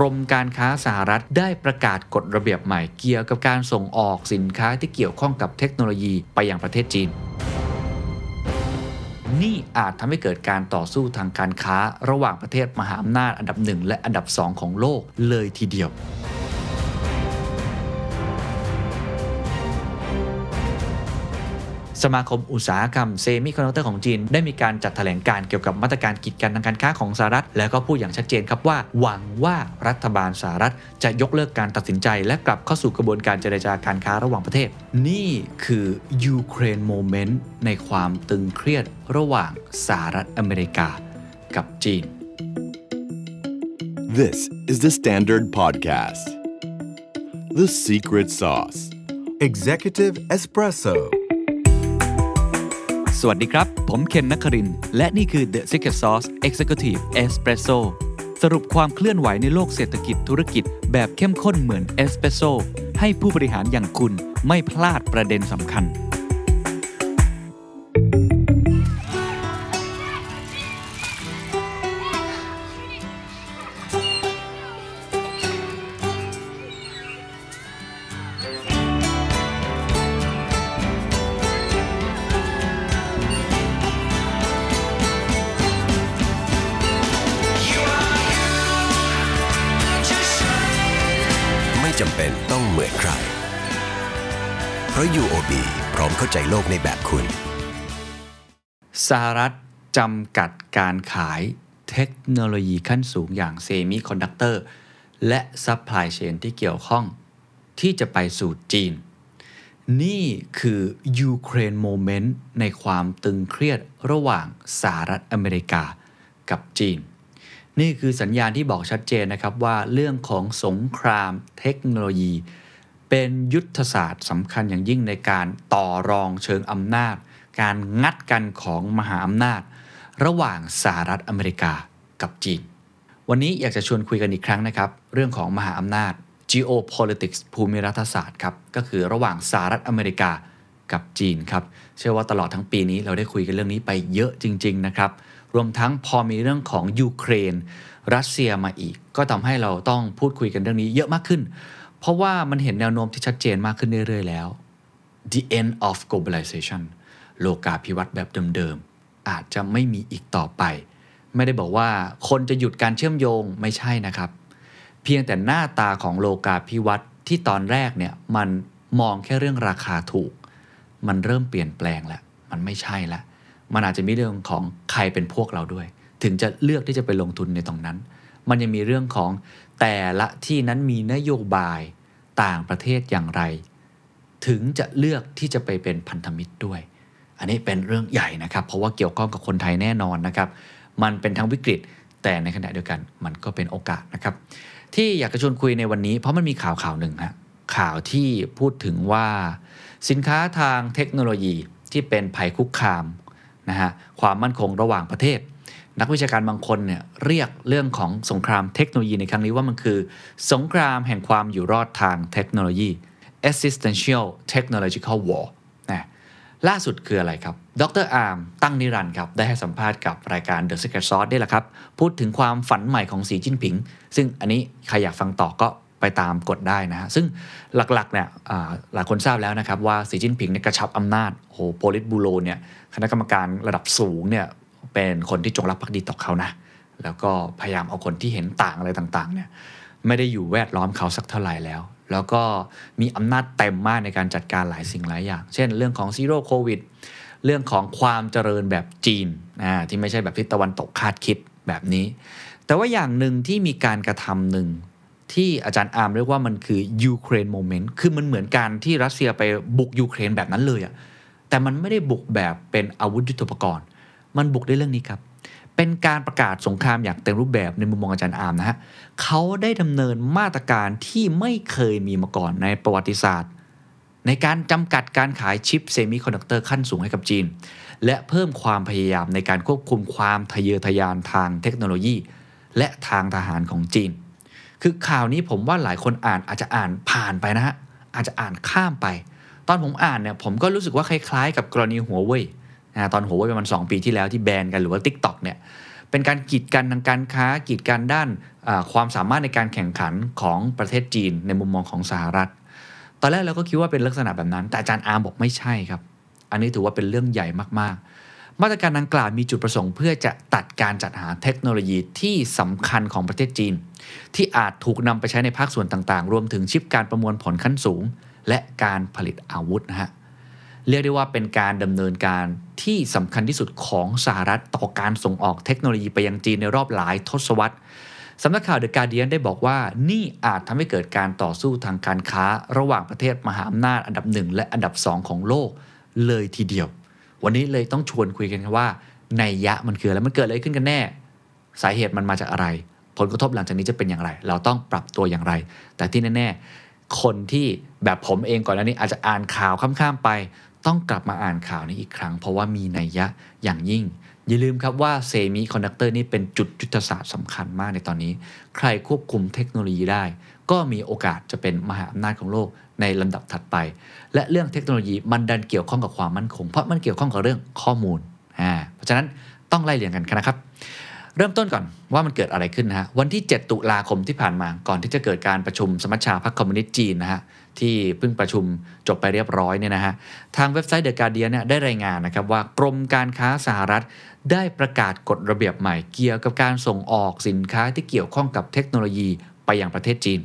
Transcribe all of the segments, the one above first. กรมการค้าสหรัฐได้ประกาศกฎระเบียบใหม่เกี่ยวกับการส่งออกสินค้าที่เกี่ยวข้องกับเทคโนโลยีไปยังประเทศจีนนี่อาจทำให้เกิดการต่อสู้ทางการค้าระหว่างประเทศมหาอำนาจอันดับ1และอันดับ2ของโลกเลยทีเดียวสมาคมอุตสาหกรรมเซมิคอนดักเตอร์ของจีนได้มีการจัดแถลงการเกี่ยวกับมาตรการกีดกันทางการค้าของสหรัฐและก็พูดอย่างชัดเจนครับว่าหวังว่ารัฐบาลสหรัฐจะยกเลิกการตัดสินใจและกลับเข้าสู่กระบวนการเจรจาการค้าระหว่างประเทศนี่คือยูเครนโมเมนต์ในความตึงเครียดระหว่างสหรัฐอเมริกากับจีน This is the Standard Podcast The Secret Sauce Executive Espressoสวัสดีครับผมเคนนครินทร์และนี่คือ The Secret Sauce Executive Espresso สรุปความเคลื่อนไหวในโลกเศรษฐกิจธุรกิจแบบเข้มข้นเหมือนเอสเปรสโซ่ให้ผู้บริหารอย่างคุณไม่พลาดประเด็นสำคัญเข้าใจโลกในแบบคุณสหรัฐจำกัดการขายเทคโนโลยีขั้นสูงอย่างเซมิคอนดักเตอร์และซัพพลายเชนที่เกี่ยวข้องที่จะไปสู่จีนนี่คือยูเครนโมเมนต์ในความตึงเครียดระหว่างสหรัฐอเมริกากับจีนนี่คือสัญญาณที่บอกชัดเจนนะครับว่าเรื่องของสงครามเทคโนโลยีเป็นยุทธศาสตร์สำคัญอย่างยิ่งในการต่อรองเชิงอำนาจการงัดกันของมหาอำนาจระหว่างสหรัฐอเมริกากับจีนวันนี้อยากจะชวนคุยกันอีกครั้งนะครับเรื่องของมหาอำนาจ geopolitics ภูมิรัฐศาสตร์ครับก็คือระหว่างสหรัฐอเมริกากับจีนครับเชื่อว่าตลอดทั้งปีนี้เราได้คุยกันเรื่องนี้ไปเยอะจริงๆนะครับรวมทั้งพอมีเรื่องของยูเครนรัสเซียมาอีกก็ทำให้เราต้องพูดคุยกันเรื่องนี้เยอะมากขึ้นเพราะว่ามันเห็นแนวโน้มที่ชัดเจนมากขึ้นเรื่อยๆแล้ว The end of globalization โลกาภิวัตน์แบบเดิมๆอาจจะไม่มีอีกต่อไปไม่ได้บอกว่าคนจะหยุดการเชื่อมโยงไม่ใช่นะครับเพียงแต่หน้าตาของโลกาภิวัตน์ที่ตอนแรกเนี่ยมันมองแค่เรื่องราคาถูกมันเริ่มเปลี่ยนแปลงแล้วมันไม่ใช่แล้วมันอาจจะมีเรื่องของใครเป็นพวกเราด้วยถึงจะเลือกที่จะไปลงทุนในตรงนั้นมันยังมีเรื่องของแต่ละที่นั้นมีนโยบายต่างประเทศอย่างไรถึงจะเลือกที่จะไปเป็นพันธมิตรด้วยอันนี้เป็นเรื่องใหญ่นะครับเพราะว่าเกี่ยวข้องกับคนไทยแน่นอนนะครับมันเป็นทั้งวิกฤตแต่ในขณะเดียวกันมันก็เป็นโอกาสนะครับที่อยากจะชวนคุยในวันนี้เพราะมันมีข่าวหนึ่งฮะข่าวที่พูดถึงว่าสินค้าทางเทคโนโลยีที่เป็นภัยคุกคามนะฮะความมั่นคงระหว่างประเทศนักวิชาการบางคนเนี่ยเรียกเรื่องของสงครามเทคโนโลยีในครั้งนี้ว่ามันคือสงครามแห่งความอยู่รอดทางเทคโนโลยี Existential Technological War นะล่าสุดคืออะไรครับดร.อาร์มตั้งนิรันดร์ครับได้ให้สัมภาษณ์กับรายการ The Secret Sauce ได้แหละครับพูดถึงความฝันใหม่ของสีจิ้นผิงซึ่งอันนี้ใครอยากฟังต่อก็ไปตามกดได้นะฮะซึ่งหลักๆเนี่ยหลายคนทราบแล้วนะครับว่าสีจิ้นผิงเนี่ยกระชับอำนาจโอ้โหโพลิตบูโรเนี่ยคณะกรรมการระดับสูงเนี่ยเป็นคนที่จงรักภักดีต่อเขานะแล้วก็พยายามเอาคนที่เห็นต่างอะไรต่างๆเนี่ยไม่ได้อยู่แวดล้อมเขาสักเท่าไหร่แล้วแล้วก็มีอำนาจเต็มมากในการจัดการหลายสิ่งหลายอย่างเช่นเรื่องของซีโร่โควิดเรื่องของความเจริญแบบจีนที่ไม่ใช่แบบที่ตะวันตกคาดคิดแบบนี้แต่ว่าอย่างหนึ่งที่มีการกระทำหนึ่งที่อาจารย์อาร์มเรียกว่ามันคือยูเครนโมเมนต์คือมันเหมือนการที่รัสเซียไปบุกยูเครนแบบนั้นเลยอะแต่มันไม่ได้บุกแบบเป็นอาวุธยุทโธปกรณ์มันบุกด้วยเรื่องนี้ครับเป็นการประกาศสงครามอย่างเต็มรูปแบบในมุมมองอาจารย์อาร์มนะฮะเขาได้ดำเนินมาตรการที่ไม่เคยมีมาก่อนในประวัติศาสตร์ในการจำกัดการขายชิปเซมิคอนดักเตอร์ขั้นสูงให้กับจีนและเพิ่มความพยายามในการควบคุมความทะเยอทะยานทางเทคโนโลยีและทางทหารของจีนคือข่าวนี้ผมว่าหลายคนอาจจะอ่านผ่านไปนะฮะอาจจะอ่านข้ามไปตอนผมอ่านเนี่ยผมก็รู้สึกว่าคล้ายๆกับกรณีHuaweiตอนHuaweiประมาณ2 ปีที่แล้วที่แบนกันหรือว่า TikTok เนี่ยเป็นการกีดกันทางการค้ากีดกันด้าน ความสามารถในการแข่งขันของประเทศจีนในมุมมองของสหรัฐตอนแรกเราก็คิดว่าเป็นลักษณะแบบนั้นแต่อาจารย์อาร์มบอกไม่ใช่ครับอันนี้ถือว่าเป็นเรื่องใหญ่มากๆมาตรการดังกล่าวมีจุดประสงค์เพื่อจะตัดการจัดหาเทคโนโลยีที่สำคัญของประเทศจีนที่อาจถูกนำไปใช้ในภาคส่วนต่างๆรวมถึงชิปการประมวลผลขั้นสูงและการผลิตอาวุธนะฮะเรียกได้ว่าเป็นการดำเนินการที่สำคัญที่สุดของสหรัฐต่อการส่งออกเทคโนโลยีไปยังจีนในรอบหลายทศวรรษสำนักข่าว The Guardian ได้บอกว่านี่อาจทำให้เกิดการต่อสู้ทางการค้าระหว่างประเทศมหาอำนาจอันดับ1และอันดับ2ของโลกเลยทีเดียววันนี้เลยต้องชวนคุยกันว่านัยยะมันคืออะไรมันเกิดอะไรขึ้นกันแน่สาเหตุมันมาจากอะไรผลกระทบหลังจากนี้จะเป็นอย่างไรเราต้องปรับตัวอย่างไรแต่ที่แน่ๆคนที่แบบผมเองก่อนหน้านี้อาจจะอ่านข่าวข้ามๆไปต้องกลับมาอ่านข่าวนี้อีกครั้งเพราะว่ามีนัยยะอย่างยิ่งอย่าลืมครับว่าเซมิคอนดักเตอร์นี่เป็นจุดศาสตร์สำคัญมากในตอนนี้ใครควบคุมเทคโนโลยีได้ก็มีโอกาสจะเป็นมหาอำนาจของโลกในลำดับถัดไปและเรื่องเทคโนโลยีมันดันเกี่ยวข้องกับความมั่นคงเพราะมันเกี่ยวข้องกับเรื่องข้อมูลเพราะฉะนั้นต้องไล่เรียงกันนะครับเริ่มต้นก่อนว่ามันเกิดอะไรขึ้นนะฮะวันที่7ตุลาคมที่ผ่านมาก่อนที่จะเกิดการประชุมสมัชชาพรรคคอมมิวนิสต์จีนนะฮะที่เพิ่งประชุมจบไปเรียบร้อยเนี่ยนะฮะทางเว็บไซต์ The Guardian เนี่ยได้รายงานนะครับว่ากรมการค้าสหรัฐได้ประกาศกฎระเบียบใหม่เกี่ยวกับการส่งออกสินค้าที่เกี่ยวข้องกับเทคโนโลยีไปยังประเทศจีน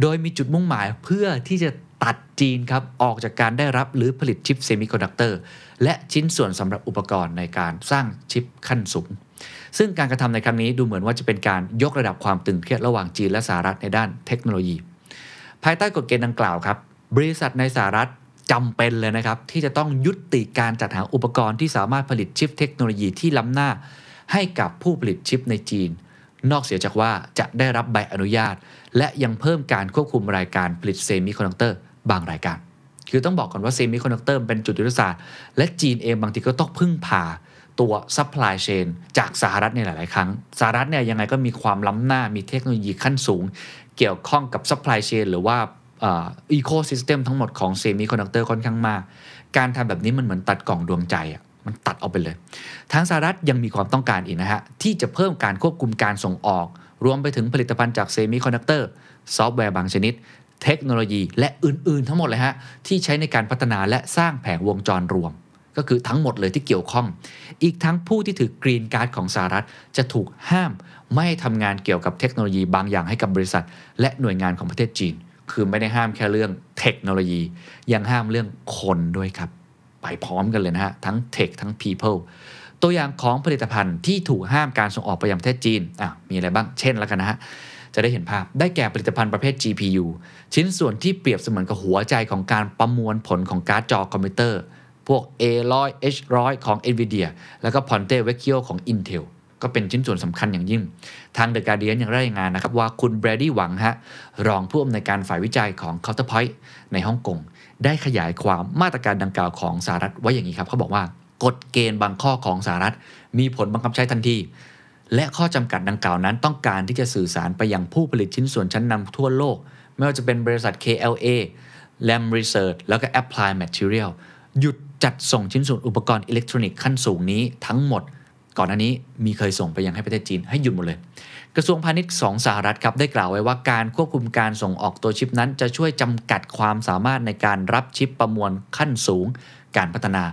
โดยมีจุดมุ่งหมายเพื่อที่จะตัดจีนครับออกจากการได้รับหรือผลิตชิปเซมิคอนดักเตอร์และชิ้นส่วนสำหรับอุปกรณ์ในการสร้างชิปขั้นสูงซึ่งการกระทำในครั้งนี้ดูเหมือนว่าจะเป็นการยกระดับความตึงเครียดระหว่างจีนและสหรัฐในด้านเทคโนโลยีภายใต้กฎเกณฑ์ดังกล่าวครับบริษัทในสหรัฐจำเป็นเลยนะครับที่จะต้องยุติการจัดหาอุปกรณ์ที่สามารถผลิตชิปเทคโนโลยีที่ล้ำหน้าให้กับผู้ผลิตชิปในจีนนอกเสียจากว่าจะได้รับใบอนุญาตและยังเพิ่มการควบคุมรายการผลิตเซมิคอนดักเตอร์บางรายการคือต้องบอกก่อนว่าเซมิคอนดักเตอร์เป็นจุดยุทธศาสตร์และจีนเองบางทีก็ต้องพึ่งพาตัวซัพพลายเชนจากสหรัฐในหลายๆครั้งสหรัฐเนี่ยยังไงก็มีความล้ำหน้ามีเทคโนโลยีขั้นสูงเกี่ยวข้องกับซัพพลายเชนหรือว่าอีโคซิสเต็มทั้งหมดของเซมิคอนดักเตอร์ค่อนข้างมากการทำแบบนี้มันเหมือนตัดกล่องดวงใจอ่ะมันตัดออกไปเลยทางสหรัฐยังมีความต้องการอีกนะฮะที่จะเพิ่มการควบคุมการส่งออกรวมไปถึงผลิตภัณฑ์จากเซมิคอนดักเตอร์ซอฟต์แวร์บางชนิดเทคโนโลยีและอื่นๆทั้งหมดเลยฮะที่ใช้ในการพัฒนาและสร้างแผงวงจรรวมก็คือทั้งหมดเลยที่เกี่ยวข้องอีกทั้งผู้ที่ถือกรีนการ์ดของสหรัฐจะถูกห้ามไม่ให้ทำงานเกี่ยวกับเทคโนโลยีบางอย่างให้กับบริษัทและหน่วยงานของประเทศจีนคือไม่ได้ห้ามแค่เรื่องเทคโนโลยียังห้ามเรื่องคนด้วยครับไปพร้อมกันเลยนะฮะทั้งเทคทั้ง people ตัวอย่างของผลิตภัณฑ์ที่ถูกห้ามการส่งออกไปยังประเทศจีนมีอะไรบ้างเช่นละกันนะฮะจะได้เห็นภาพได้แก่ผลิตภัณฑ์ประเภท GPU ชิ้นส่วนที่เปรียบเสมือนกับหัวใจของการประมวลผลของการ์ดจอคอมพิวเตอร์พวก A100 H100 ของ Nvidia แล้วก็ Ponte Vecchio ของ Intel ก็เป็นชิ้นส่วนสำคัญอย่างยิ่งทาง The Guardian ยังรายงานนะครับว่าคุณแบรดี้หวังรองผู้อำนวยการฝ่ายวิจัยของ Counterpoint ในฮ่องกงได้ขยายความมาตรการดังกล่าวของสหรัฐไว้อย่างนี้ครับเขาบอกว่ากฎเกณฑ์บางข้อของสหรัฐมีผลบังคับใช้ทันทีและข้อจำกัดดังกล่าวนั้นต้องการที่จะสื่อสารไปยังผู้ผลิตชิ้นส่วนชั้นนำทั่วโลกไม่ว่าจะเป็นบริษัท KLA Lam Research แล้วก็ Applied Materials หยุดจัดส่งชิ้นส่วนอุปกรณ์อิเล็กทรอนิกส์ขั้นสูงนี้ทั้งหมดก่อนหน้านี้มีเคยส่งไปยังให้ประเทศจีนให้หยุดหมดเลยกระทรวงพาณิชย์ของสหรัฐครับได้กล่าวไว้ว่าการควบคุมการส่งออกตัวชิปนั้นจะช่วยจำกัดความสามารถในการรับชิปประมวลขั้นสูงการพัฒนา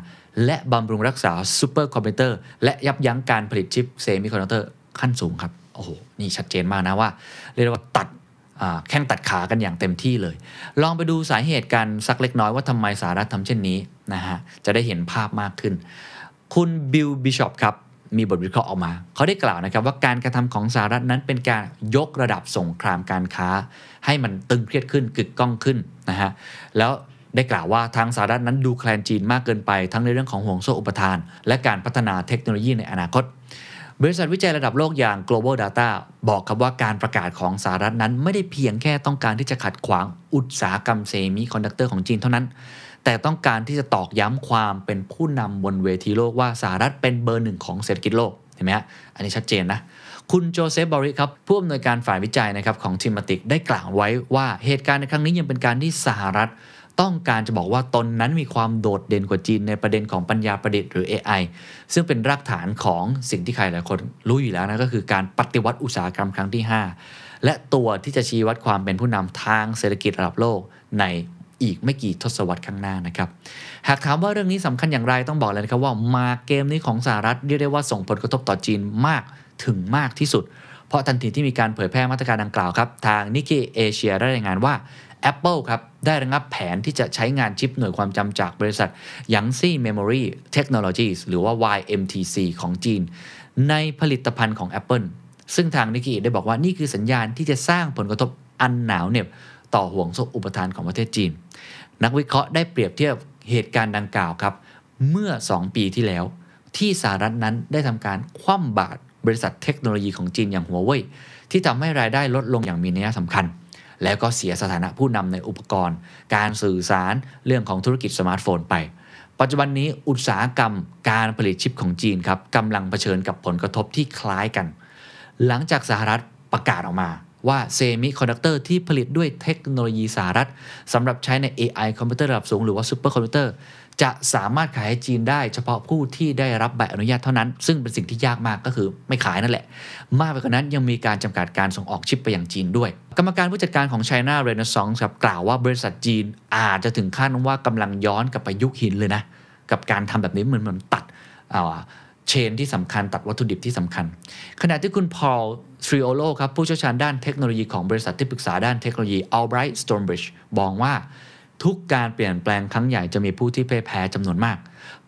และบำรุงรักษาซูเปอร์คอมพิวเตอร์และยับยั้งการผลิตชิปเซมิคอนดักเตอร์ขั้นสูงครับโอ้โหนี่ชัดเจนมากนะว่าเรียกว่าตัดแข้งตัดขากันอย่างเต็มที่เลยลองไปดูสาเหตุกันสักเล็กน้อยว่าทำไมสหรัฐทำเช่นนี้นะฮะจะได้เห็นภาพมากขึ้นคุณบิลบิชอปครับมีบทวิเคราะห์ออกมาเขาได้กล่าวนะครับว่าการกระทำของสหรัฐนั้นเป็นการยกระดับสงครามการค้าให้มันตึงเครียดขึ้นกึกก้องขึ้นนะฮะแล้วได้กล่าวว่าทางสหรัฐนั้นดูแคลนจีนมากเกินไปทั้งในเรื่องของห่วงโซ่อุปทานและการพัฒนาเทคโนโลยีในอนาคตบริษัทวิจัยระดับโลกอย่าง Global Data บอกครับว่าการประกาศของสหรัฐนั้นไม่ได้เพียงแค่ต้องการที่จะขัดขวางอุตสาหกรรมเซมิคอนดักเตอร์ของจีนเท่านั้นแต่ต้องการที่จะตอกย้ำความเป็นผู้นำบนเวทีโลกว่าสหรัฐเป็นเบอร์หนึ่งของเศรษฐกิจโลกเห็นไหมฮะอันนี้ชัดเจนนะคุณโจเซฟบอริครับผู้อำนวยการฝ่ายวิจัยนะครับของ Timatic ได้กล่าวไว้ว่าเหตุการณ์ในครั้งนี้ยังเป็นการที่สหรัฐ ต้องการจะบอกว่าตนนั้นมีความโดดเด่นกว่าจีนในประเด็นของปัญญาประดิษฐ์หรือ AI ซึ่งเป็นรากฐานของสิ่งที่ใครหลายคนรู้อยู่แล้วนะก็คือการปฏิวัติอุตสาหกรรมครั้งที่ 5 และตัวที่จะชี้วัดความเป็นผู้นำทางเศรษฐกิจระดับโลกในอีกไม่กี่ทศวรรษข้างหน้านะครับหากถามว่าเรื่องนี้สำคัญอย่างไรต้องบอกเลยนะครับว่ามาเกมนี้ของสหรัฐเรียกได้ว่าส่งผลกระทบต่อจีนมากถึงมากที่สุดเพราะทันทีที่มีการเผยแพร่มาตรการดังกล่าวครับทาง Nikkei Asia ได้รายงานว่า Apple ครับได้ระงับแผนที่จะใช้งานชิปหน่วยความจำจากบริษัท Yangtze Memory Technologies หรือว่า YMTC ของจีนในผลิตภัณฑ์ของ Apple ซึ่งทาง Nikkei ได้บอกว่านี่คือสัญญาณที่จะสร้างผลกระทบอันหนาวเหน็บต่อห่วงโซ่อุปทานของประเทศจีนนักวิเคราะห์ได้เปรียบเทียบเหตุการณ์ดังกล่าวครับเมื่อ2ปีที่แล้วที่สหรัฐนั้นได้ทำการคว่ำบาตรบริษัทเทคโนโลยีของจีนอย่าง Huawei ที่ทำให้รายได้ลดลงอย่างมีนัยสำคัญแล้วก็เสียสถานะผู้นำในอุปกรณ์การสื่อสารเรื่องของธุรกิจสมาร์ทโฟนไปปัจจุบันนี้อุตสาหกรรมการผลิตชิปของจีนครับกำลังเผชิญกับผลกระทบที่คล้ายกันหลังจากสหรัฐประกาศออกมาว่าเซมิคอนดักเตอร์ที่ผลิตด้วยเทคโนโลยีสหรัฐสำหรับใช้ใน AI คอมพิวเตอร์ระดับสูงหรือว่าซุปเปอร์คอมพิวเตอร์จะสามารถขายให้จีนได้เฉพาะผู้ที่ได้รับใบอนุญาตเท่านั้นซึ่งเป็นสิ่งที่ยากมากก็คือไม่ขายนั่นแหละมากไปกว่านั้นยังมีการจำกัดการส่งออกชิปไปยังจีนด้วยกรรมการผู้จัดการของ China Renaissance ครับกล่าวว่าบริษัทจีนอาจจะถึงขั้นว่ากำลังย้อนกลับไปยุคหินเลยนะกับการทำแบบนี้เหมือนตัดเชนที่สำคัญตัดวัตถุดิบที่สำคัญขณะที่คุณพอลทริโอโลครับผู้เชี่ยวชาญด้านเทคโนโลยีของบริษัทที่ปรึกษาด้านเทคโนโลยี Albright Stonebridge บอกว่าทุกการเปลี่ยนแปลงครั้งใหญ่จะมีผู้ที่พ่ายแพ้จำนวนมาก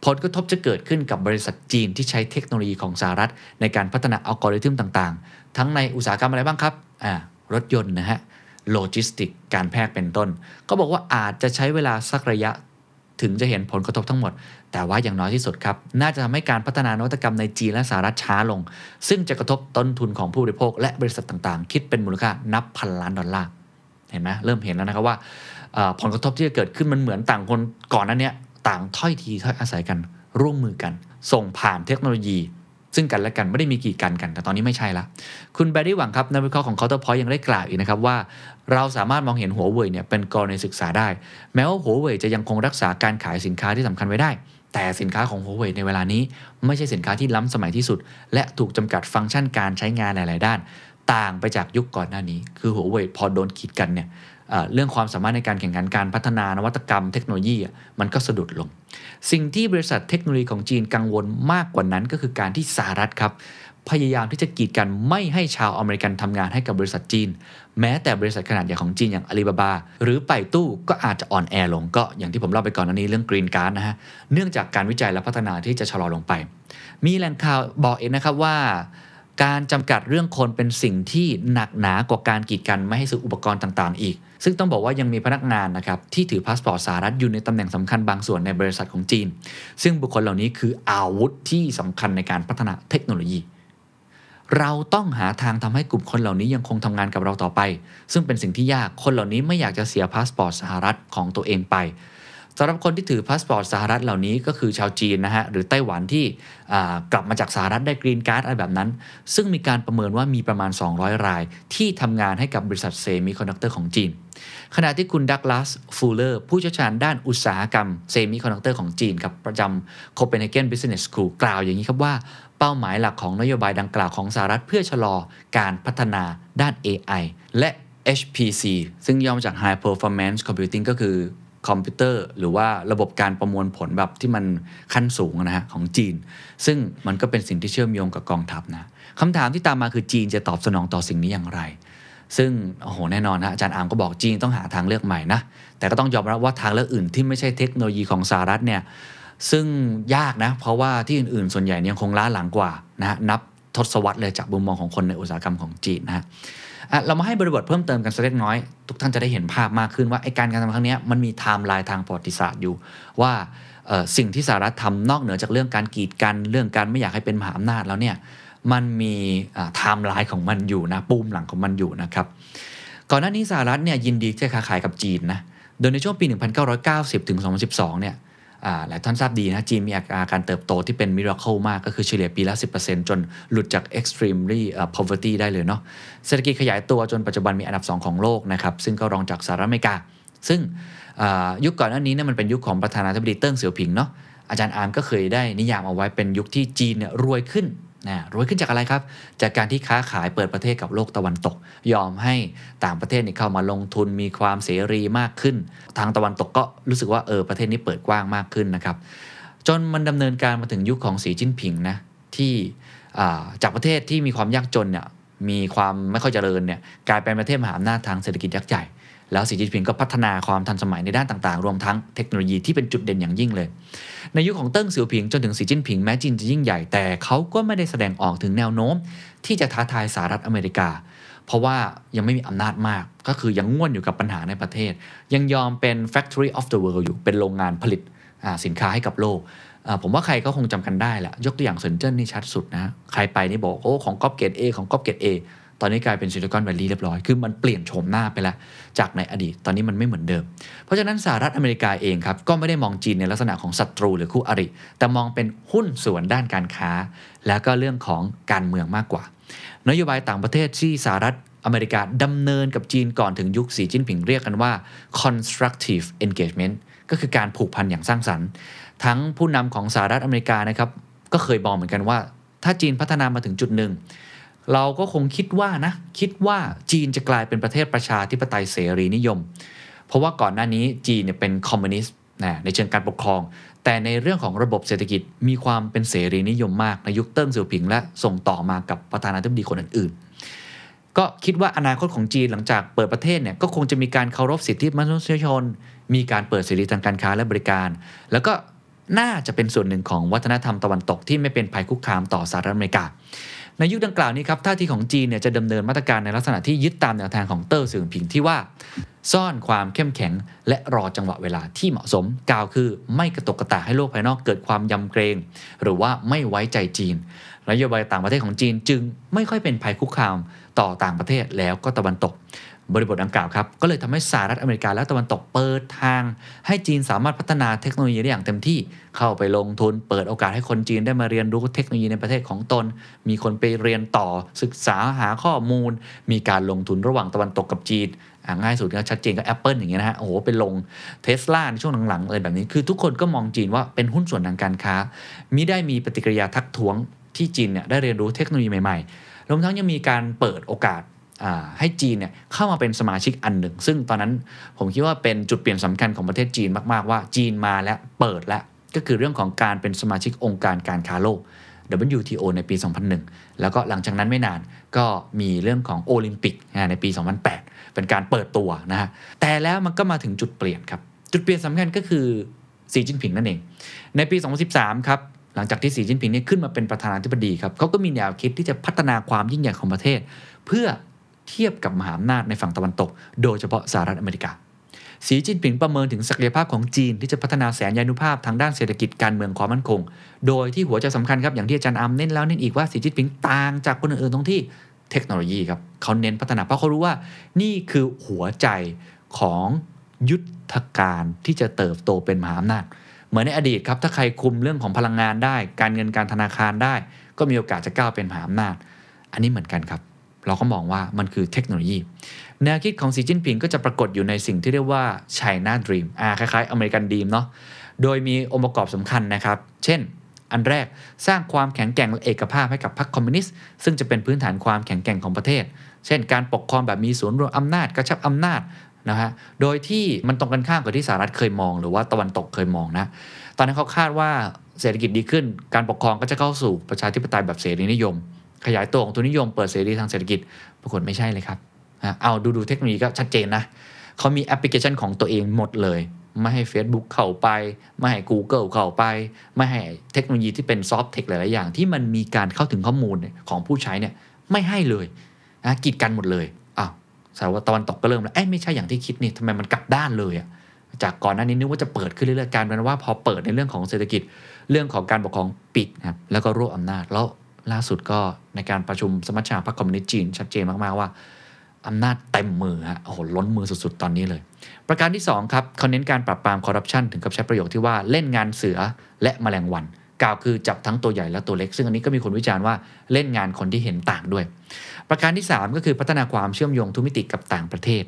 ผลกระทบจะเกิดขึ้นกับบริษัทจีนที่ใช้เทคโนโลยีของสหรัฐในการพัฒนาอัลกอริทึมต่างๆทั้งในอุตสาหกรรมอะไรบ้างครับรถยนต์นะฮะโลจิสติกการแพทย์เป็นต้นก็บอกว่าอาจจะใช้เวลาสักระยะถึงจะเห็นผลกระทบทั้งหมดแต่ว่าอย่างน้อยที่สุดครับน่าจะทำให้การพัฒนานวัตกรรมในจีนและสหรัฐช้าลงซึ่งจะกระทบต้นทุนของผู้บริโภคและบริษัทต่างๆคิดเป็นมูลค่านับพันล้านดอลลาร์เห็นไหมเริ่มเห็นแล้วนะครับว่าผลกระทบที่จะเกิดขึ้นมันเหมือนต่างคนก่อนนั้นเนี่ยต่างถ้อยทีถ้อยอาศัยกันร่วมมือกันส่งผ่านเทคโนโลยีซึ่งกันและกันไม่ได้มีกีดกันแต่ตอนนี้ไม่ใช่ละคุณแบร์รี่หวังครับนักวิเคราะห์ของ Counterpoint ยังได้กล่าวอีกนะครับว่าเราสามารถมองเห็น Huawei เนี่ยเป็นกรณีศึกษาได้แม้ว่า Huawei จะยังคงรักษาการขายสินค้าที่สำคัญไว้ได้แต่สินค้าของ Huawei ในเวลานี้ไม่ใช่สินค้าที่ล้ำสมัยที่สุดและถูกจำกัดฟังก์ชันการใช้งานหลายๆด้านต่างไปจากยุคก่อนหน้านี้คือ Huawei พอโดนกีดกันเนี่ยเรื่องความสามารถในการแข่งขันการพัฒนานวัตกรรมเทคโนโลยีมันก็สะดุดลงสิ่งที่บริษัทเทคโนโลยีของจีนกังวลมากกว่านั้นก็คือการที่สหรัฐครับพยายามที่จะกีดกันไม่ให้ชาวอเมริกันทำงานให้กับบริษัทจีนแม้แต่บริษัทขนาดใหญ่ของจีนอย่างอาลีบาบาหรือไปตู้ก็อาจจะอ่อนแอลงก็อย่างที่ผมเล่าไปก่อนหน้านี้เรื่องกรีนการ์ดนะฮะเนื่องจากการวิจัยและพัฒนาที่จะชะลอลงไปมีแหล่งข่าวบอกเองนะครับว่าการจำกัดเรื่องคนเป็นสิ่งที่หนักหนากว่าการกีดกันไม่ให้ซื้ออุปกรณ์ต่างๆอีกซึ่งต้องบอกว่ายังมีพนักงานนะครับที่ถือพาสปอร์ตสหรัฐอยู่ในตำแหน่งสำคัญบางส่วนในบริษัทของจีนซึ่งบุคคลเหล่านี้คืออาวุธที่สำคัญในการพัฒนาเทคโนโลยีเราต้องหาทางทำให้กลุ่มคนเหล่านี้ยังคงทำงานกับเราต่อไปซึ่งเป็นสิ่งที่ยากคนเหล่านี้ไม่อยากจะเสียพาสปอร์ตสหรัฐของตัวเองไปสำหรับคนที่ถือพาสปอร์ตสหรัฐเหล่านี้ก็คือชาวจีนนะฮะหรือไต้หวันที่กลับมาจากสหรัฐได้กรีนการ์ดอะไรแบบนั้นซึ่งมีการประเมินว่ามีประมาณ200รายที่ทำงานให้กับบริษัทเซมิคอนดักเตอร์ของจีนขณะที่คุณดักลาสฟูลเลอร์ผู้เชี่ยวชาญด้านอุตสาหกรรมเซมิคอนดักเตอร์ของจีนครับประจำ Copenhagen Business School กล่าวอย่างนี้ครับว่าเป้าหมายหลักของนโยบายดังกล่าวของสหรัฐเพื่อชะลอการพัฒนาด้าน AI และ HPC ซึ่งย่อมาจาก High Performance Computing ก็คือคอมพิวเตอร์หรือว่าระบบการประมวลผลแบบที่มันขั้นสูงนะฮะของจีนซึ่งมันก็เป็นสิ่งที่เชื่อมโยงกับกองทัพนะคำถามที่ตามมาคือจีนจะตอบสนองต่อสิ่งนี้อย่างไรซึ่งโอ้โหแน่นอนนะอาจารย์อาร์มก็บอกจีนต้องหาทางเลือกใหม่นะแต่ก็ต้องยอมรับว่าทางเลือกอื่นที่ไม่ใช่เทคโนโลยีของสหรัฐเนี่ยซึ่งยากนะเพราะว่าที่อื่นๆส่วนใหญ่ยังคงล้าหลังกว่านะฮะนับทศวรรษเลยจากมุมมองของคนในอุตสาหกรรมของจีนนะฮะเรามาให้บริบทเพิ่มเติมกันสักเล็กน้อยทุกท่านจะได้เห็นภาพมากขึ้นว่าไอ้การทำครั้งนี้มันมีไทม์ไลน์ทางประวัติศาสตร์อยู่ว่าสิ่งที่สหรัฐทำนอกเหนือจากเรื่องการกีดกันเรื่องการไม่อยากให้เป็นมหาอำนาจแล้วเนี่ยมันมีไทม์ไลน์ของมันอยู่นะปูมหลังของมันอยู่นะครับก่อนหน้านี้สหรัฐเนี่ยยินดีที่จะค้าขายกับจีนนะโดยในช่วงปี 1990 ถึง 2012 เนี่ยหลายท่านทราบดีนะจีนมีการเติบโตที่เป็นมิราเคิลมากก็คือเฉลี่ยปีละ 10% จนหลุดจาก extremely poverty ได้เลยเนาะเศรษฐกิจขยายตัวจนปัจจุบันมีอันดับ2ของโลกนะครับซึ่งก็รองจากสหรัฐอเมริกา ซึ่งยุคก่อนหน้านี้เนี่ยมันเป็นยุคของประธานาธิบดีเติ้งเสี่ยวผิงเนาะอาจารย์อาร์มก็เคยได้นิยามเอาไว้เป็นยุคที่จีนเนี่ยรวยขึ้นรวยขึ้นจากอะไรครับจากการที่ค้าขายเปิดประเทศกับโลกตะวันตกยอมให้ต่างประเทศเนี่ยเข้ามาลงทุนมีความเสรีมากขึ้นทางตะวันตกก็รู้สึกว่าประเทศนี้เปิดกว้างมากขึ้นนะครับจนมันดำเนินการมาถึงยุคของสีจิ้นผิงนะที่จากประเทศที่มีความยากจนเนี่ยมีความไม่ค่อยเจริญเนี่ยกลายเป็นประเทศมหาอำนาจทางเศรษฐกิจยักษ์ใหญ่แล้วสีจิ้นผิงก็พัฒนาความทันสมัยในด้านต่างๆรวมทั้งเทคโนโลยีที่เป็นจุดเด่นอย่างยิ่งเลยในยุค ของเติ้งเสี่ยวผิงจนถึงสีจิ้นผิงแม้จีนจะยิ่งใหญ่แต่เขาก็ไม่ได้แสดงออกถึงแนวโน้มที่จะท้าทายสหรัฐอเมริกาเพราะว่ายังไม่มีอำนาจมากก็คือยังง่วนอยู่กับปัญหาในประเทศยังยอมเป็น factory of the world อยู่เป็นโรงงานผลิตสินค้าให้กับโลกผมว่าใครก็คงจำกันได้แหละยกตัวอย่างเซินเจิ้นนี่ชัดสุดนะใครไปนี่บอกโอ้ของก๊อปเกรด A ของก๊อปเกรด A ตอนนี้กลายเป็นซิลิคอนแวลลีย์เรียบร้อยคือมันเปลี่ยนโฉมหน้าไปแล้วจากในอดีตตอนนี้มันไม่เหมือนเดิมเพราะฉะนั้นสหรัฐอเมริกาเองครับก็ไม่ได้มองจีนในลักษณะของศัตรูหรือคู่อริแต่มองเป็นหุ้นส่วนด้านการค้าแล้วก็เรื่องของการเมืองมากกว่านโยบายต่างประเทศที่สหรัฐอเมริกาดำเนินกับจีนก่อนถึงยุคสีจิ้นผิงเรียกกันว่า constructive engagement ก็คือการผูกพันอย่างสร้างสรรค์ทั้งผู้นำของสหรัฐอเมริกานะครับก็เคยบอกเหมือนกันว่าถ้าจีนพัฒนามาถึงจุดหนึ่งเราก็คงคิดว่าจีนจะกลายเป็นประเทศประชาธิปไตยเสรีนิยมเพราะว่าก่อนหน้านี้จีนเนี่ยเป็นคอมมิวนิสต์ในเชิงการปกครองแต่ในเรื่องของระบบเศรษฐกิจมีความเป็นเสรีนิยมมากในยุคเติ้งเสี่ยวผิงและส่งต่อมากับประธานาธิบดีคนอื่นๆก็คิดว่าอนาคตของจีนหลังจากเปิดประเทศเนี่ยก็คงจะมีการเคารพสิทธิมนุษยชนมีการเปิดเสรีทางการค้าและบริการแล้วก็น่าจะเป็นส่วนหนึ่งของวัฒนธรรมตะวันตกที่ไม่เป็นภัยคุกคามต่อสหรัฐอเมริกาในยุคดังกล่าวนี้ครับท่าทีของจีนเนี่ยจะดำเนินมาตรการในลักษณะที่ยึดตามแนวทางของเติ้งเสี่ยวผิงที่ว่าซ่อนความเข้มแข็งและรอจังหวะเวลาที่เหมาะสมกล่าวคือไม่กระตุกกระตากให้โลกภายนอกเกิดความยำเกรงหรือว่าไม่ไว้ใจจีนนโยบายต่างประเทศของจีนจึงไม่ค่อยเป็นภัยคุกคามต่อต่างประเทศแล้วก็ตะวันตกบริบทดังกล่าวครับก็เลยทำให้สหรัฐอเมริกาและตะวันตกเปิดทางให้จีนสามารถพัฒนาเทคโนโลยีได้อย่างเต็มที่เข้าไปลงทุนเปิดโอกาสให้คนจีนได้มาเรียนรู้เทคโนโลยีในประเทศของตนมีคนไปเรียนต่อศึกษาหาข้อมูลมีการลงทุนระหว่างตะวันตกกับจีนง่ายสุดก็ชัดเจนก็ Apple อย่างเงี้ยนะฮะโอ้โหไปลง Tesla ในช่วงหลังๆอะไรแบบนี้คือทุกคนก็มองจีนว่าเป็นหุ้นส่วนทางการค้ามิได้มีปฏิกิริยาทักท้วงที่จีนเนี่ยได้เรียนรู้เทคโนโลยีใหม่ๆรวมทั้งยังมีการเปิดโอกาสให้จีนเนี่ยเข้ามาเป็นสมาชิกอันหนึ่งซึ่งตอนนั้นผมคิดว่าเป็นจุดเปลี่ยนสำคัญของประเทศจีนมากๆว่าจีนมาและเปิดและก็คือเรื่องของการเป็นสมาชิกองค์การการค้าโลก WTO ในปี 2001 แล้วก็หลังจากนั้นไม่นานก็มีเรื่องของโอลิมปิกในปี 2008 เป็นการเปิดตัวนะฮะแต่แล้วมันก็มาถึงจุดเปลี่ยนครับจุดเปลี่ยนสำคัญก็คือสีจิ้นผิงนั่นเองในปี 2013 ครับหลังจากที่สีจิ้นผิงเนี่ยขึ้นมาเป็นประธานาธิบดีครับเขาก็มีแนวคิดที่จะพัฒนาความยิ่งใหญ่ของประเทศเพื่อเทียบกับมหาอำนาจในฝั่งตะวันตกโดยเฉพาะสหรัฐอเมริกาสีจิ้นผิงประเมินถึงศักยภาพของจีนที่จะพัฒนาแสนยานุภาพทางด้านเศรษฐกิจการเมืองความมั่นคงโดยที่หัวใจสำคัญครับอย่างที่อาจารย์อาร์มเน้นแล้วเน้นอีกว่าสีจิ้นผิงต่างจากคนอื่นๆตรงที่เทคโนโลยีครับเขาเน้นพัฒนาเพราะเขารู้ว่านี่คือหัวใจของยุทธการที่จะเติบโตเป็นมหาอำนาจเหมือนในอดีตครับถ้าใครคุมเรื่องของพลังงานได้การเงินการธนาคารได้ก็มีโอกาสจะก้าวเป็นมหาอำนาจอันนี้เหมือนกันครับเราก็มองว่ามันคือเทคโนโลยีแนวคิดของสีจิ้นผิงก็จะปรากฏอยู่ในสิ่งที่เรียกว่า China Dream คล้ายๆ American Dream เนาะโดยมีองค์ประกอบสำคัญนะครับเช่นอันแรกสร้างความแข็งแกร่งและเอกภาพให้กับพรรคคอมมิวนิสต์ซึ่งจะเป็นพื้นฐานความแข็งแกร่งของประเทศเช่นการปกครองแบบมีศูนย์รวมอำนาจกระชับอำนาจนะฮะโดยที่มันตรงกันข้ามกับที่สหรัฐเคยมองหรือว่าตะวันตกเคยมองนะตอนนั้นเขาคาดว่าเศรษฐกิจดีขึ้นการปกครองก็จะเข้าสู่ประชาธิปไตยแบบเสรีนิยมขยายตัวของทุนนิยมเปิดเสรีทางเศรษฐกิจปรากฏไม่ใช่เลยครับเอาดูเทคโนโลยีก็ชัดเจนนะเขามีแอปพลิเคชันของตัวเองหมดเลยไม่ให้ Facebook เข้าไปไม่ให้ Google เข้าไปไม่ให้เทคโนโลยีที่เป็นซอฟต์เทคหลายๆอย่างที่มันมีการเข้าถึงข้อมูลของผู้ใช้เนี่ยไม่ให้เลยกีดกันหมดเลยสหรัฐตะวันตกก็เริ่มแล้วไม่ใช่อย่างที่คิดนี่ทำไมมันกลับด้านเลยจากก่อนหน้านี้นึกว่าจะเปิดขึ้นเรื่อยๆการเป็นว่าพอเปิดในเรื่องของเศรษฐกิจเรื่องของการปกครองปิดครับแล้วก็รวบอำนาจแล้วล่าสุดก็ในการประชุมสมัชชาพรรคคอมมิวนิสต์จีนชัดเจนมากๆว่าอำนาจเต็มมือฮะโอ้โหล้นมือสุดๆตอนนี้เลยประการที่2ครับเขาเน้นการปราบปรามคอร์รัปชันถึงกับใช้ประโยคที่ว่าเล่นงานเสือและแมลงวันกล่าวคือจับทั้งตัวใหญ่และตัวเล็กซึ่งอันนี้ก็มีคนวิจารณ์ว่าเล่นงานคนที่เห็นต่างด้วยประการที่3ก็คือพัฒนาความเชื่อมโยงทุกมิติกับต่างประเทศ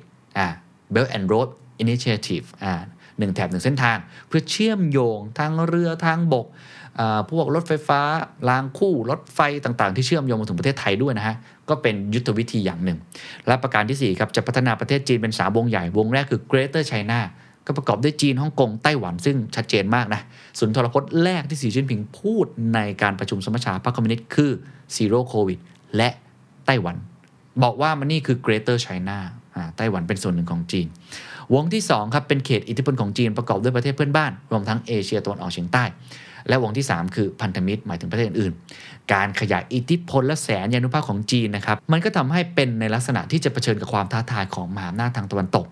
Belt and Road Initiative 1 แถบ 1 เส้นทางเพื่อเชื่อมโยงทางเรือทางบกพวกรถไฟฟ้ารางคู่รถไฟต่างๆที่เชื่อมโยงมาถึงประเทศไทยด้วยนะฮะก็เป็นยุทธวิธีอย่างหนึ่งและประการที่4ครับจะพัฒนาประเทศจีนเป็น3วงใหญ่วงแรกคือ Greater China ก็ประกอบด้วยจีนฮ่องกงไต้หวันซึ่งชัดเจนมากนะสุนทรพจน์แรกที่สีจิ้นผิงพูดในการประชุมสมัชชาพรรคคอมมิวนิสต์คือ Zero Covid และไต้หวันบอกว่ามันนี่คือ Greater China ไต้หวันเป็นส่วนหนึ่งของจีนวงที่2ครับเป็นเขตอิทธิพลของจีนประกอบด้วยประเทศเพื่อนบ้านรวมทั้งเอเชียตะวันออกเฉียงใต้และวงที่3คือพันธมิตรหมายถึงประเทศอื่นการขยายอิทธิพลและแสนยานุภาพของจีนนะครับมันก็ทำให้เป็นในลักษณะที่จะเผชิญกับความท้าทายของมหาอำนาจทางตะวันตก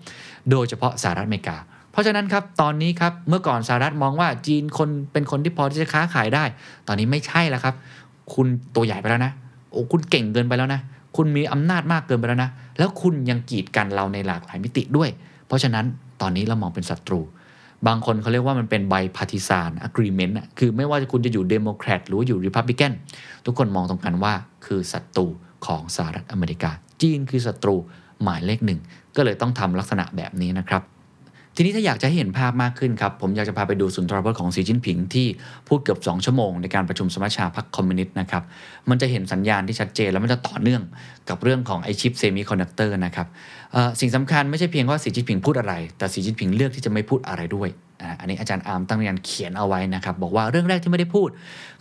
โดยเฉพาะสหรัฐอเมริกาเพราะฉะนั้นครับตอนนี้ครับเมื่อก่อนสหรัฐมองว่าจีนคนเป็นคนที่พอที่จะค้าขายได้ตอนนี้ไม่ใช่แล้วครับคุณตัวใหญ่ไปแล้วนะโอ้คุณเก่งเกินไปแล้วนะคุณมีอำนาจมากเกินไปแล้วนะแล้วคุณยังกีดกันเราในหลากหลายมิติด้วยเพราะฉะนั้นตอนนี้เรามองเป็นศัตรูบางคนเขาเรียกว่ามันเป็นbipartisan agreement คือไม่ว่าคุณจะอยู่เดโมแครตหรืออยู่ริพับลิกันทุกคนมองตรงกันว่าคือศัตรูของสหรัฐอเมริกาจีนคือศัตรูหมายเลข1ก็เลยต้องทำลักษณะแบบนี้นะครับทีนี้ถ้าอยากจะเห็นภาพมากขึ้นครับผมอยากจะพาไปดูสุนทรพจน์ของสีจิ้นผิงที่พูดเกือบ2ชั่วโมงในการประชุมสมัชชาพรรคคอมมิวนิสต์นะครับมันจะเห็นสัญญาณที่ชัดเจนแล้วมันจะต่อเนื่องกับเรื่องของไอชิปเซมิคอนดักเตอร์นะครับสิ่งสำคัญไม่ใช่เพียงว่าสีจิ้นผิงพูดอะไรแต่สีจิ้นผิงเลือกที่จะไม่พูดอะไรด้วยอันนี้อาจารย์อาร์มตั้งใจเขียนเอาไว้นะครับบอกว่าเรื่องแรกที่ไม่ได้พูด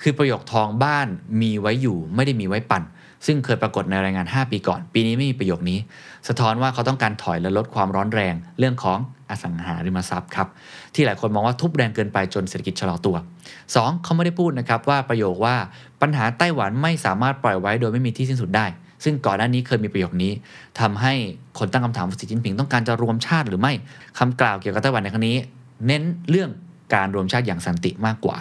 คือประโยคทองบ้านมีไว้อยู่ไม่ได้มีไว้ปั่นซึ่งเคยปรากฏในรายงาน5ปีก่อนปีนี้ไม่มีประโยคนี้สะท้อนว่าเขาต้องการถอยและลดความร้อนแรงเรื่องของอสังหาริมทรัพย์ครับที่หลายคนมองว่าทุบแรงเกินไปจนเศรษฐกิจชะลอตัว2เขาไม่ได้พูดนะครับว่าประโยคว่าปัญหาไต้หวันไม่สามารถปล่อยไว้โดยไม่มีที่สิ้นสุดได้ซึ่งก่อนหน้านี้เคยมีประโยคนี้ทำให้คนตั้งคำถามว่าสีจิ้นผิงต้องการจะรวมชาติหรือไม่คำกล่าวเกี่ยวกับไต้หวันในครั้งนี้เน้นเรื่องการรวมชาติอย่างสันติมากกว่า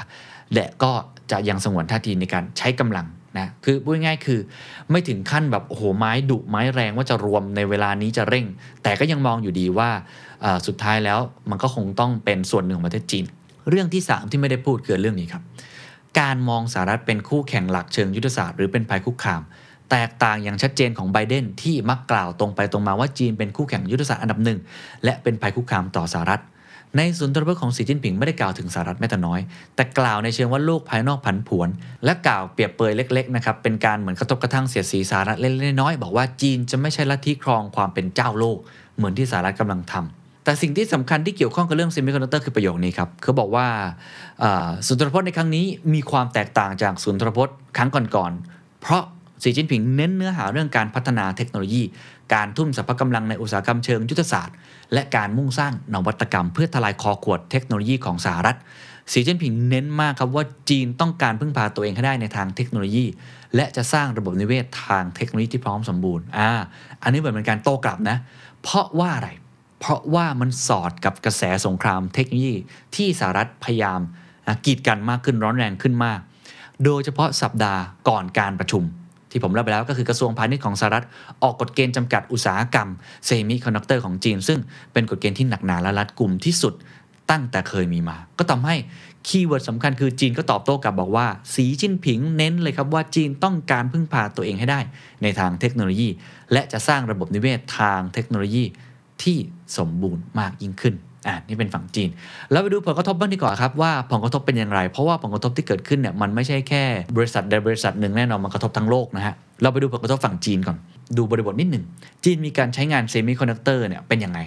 และก็จะยังสงวนท่าทีในการใช้กำลังนะคือพูดง่ายๆคือไม่ถึงขั้นแบบโอ้โหไม้ดุไม้แรงว่าจะรวมในเวลานี้จะเร่งแต่ก็ยังมองอยู่ดีว่าสุดท้ายแล้วมันก็คงต้องเป็นส่วนหนึ่งของประเทศจีนเรื่องที่3ที่ไม่ได้พูดคือเรื่องนี้ครับการมองสหรัฐเป็นคู่แข่งหลักเชิงยุทธศาสตร์หรือเป็นภัยคุกคามแตกต่างอย่างชัดเจนของไบเดนที่มักกล่าวตรงไปตรงมาว่าจีนเป็นคู่แข่งยุทธศาสตร์อันดับหนึ่งและเป็นภัยคุกคามต่อสหรัฐในสุนทรพจน์ของสีจิ้นผิงไม่ได้กล่าวถึงสหรัฐแม้แต่น้อยแต่กล่าวในเชิงว่าโลกภายนอกผันผวนและกล่าวเปรียบเปรยเล็กๆนะครับเป็นการเหมือนกระทบกระทั่งเสียดสีสหรัฐเล็กๆน้อยๆบอกว่าจีนจะไม่ใช่ลัทธิครองความเป็นเจ้าโลกเหมือนที่สหรัฐกำลังทำแต่สิ่งที่สำคัญที่เกี่ยวข้องกับเรื่องเซมิคอนดักเตอร์คือประโยคนี้ครับเขาบอกว่าสุนทรพจน์ในครั้งนี้มีความแตกต่างจากสุนทรพจน์ครั้งก่อนๆเพราะสีจิ้นผิงเน้นเนื้อหาเรื่องการพัฒนาเทคโนโลยีการทุ่มสรรพกำลังในอุตสาหกรรมเชิงยุทธศาสตร์และการมุ่งสร้างนวัตกรรมเพื่อทลายคอขวดเทคโนโลยีของสหรัฐสีจิ้นผิงเน้นมากครับว่าจีนต้องการพึ่งพาตัวเองให้ได้ในทางเทคโนโลยีและจะสร้างระบบนิเวศทางเทคโนโลยีที่พร้อมสมบูรณ์อันนี้เหมือนเป็นการโต้กลับนะเพราะว่าอะไรเพราะว่ามันสอดกับกระแสสงครามเทคโนโลยีที่สหรัฐพยายามกีดกันมากขึ้นร้อนแรงขึ้นมากโดยเฉพาะสัปดาห์ก่อนการประชุมที่ผมเล่าไปแล้วก็คือกระทรวงพาณิชย์ของสหรัฐออกกฎเกณฑ์จำกัดอุตสาหกรรมเซมิคอนดักเตอร์ของจีนซึ่งเป็นกฎเกณฑ์ที่หนักหนาและรัดกุมที่สุดตั้งแต่เคยมีมาก็ทำให้คีย์เวิร์ดสำคัญคือจีนก็ตอบโต้กลับบอกว่าสีจิ้นผิงเน้นเลยครับว่าจีนต้องการพึ่งพาตัวเองให้ได้ในทางเทคโนโลยีและจะสร้างระบบนิเวศทางเทคโนโลยีที่สมบูรณ์มากยิ่งขึ้นนี่เป็นฝั่งจีนแล้วไปดูผลกระทบบ้างดีกว่าครับว่าผลกระทบเป็นอย่างไรเพราะว่าผลกระทบที่เกิดขึ้นเนี่ยมันไม่ใช่แค่บริษัทใดบริษัทหนึ่งแน่นอนมันกระทบทั้งโลกนะฮะเราไปดูผลกระทบฝั่งจีนก่อนดูบริบทนิดหนึ่งจีนมีการใช้งานเซมิคอนดักเตอร์เนี่ยเป็นยังไง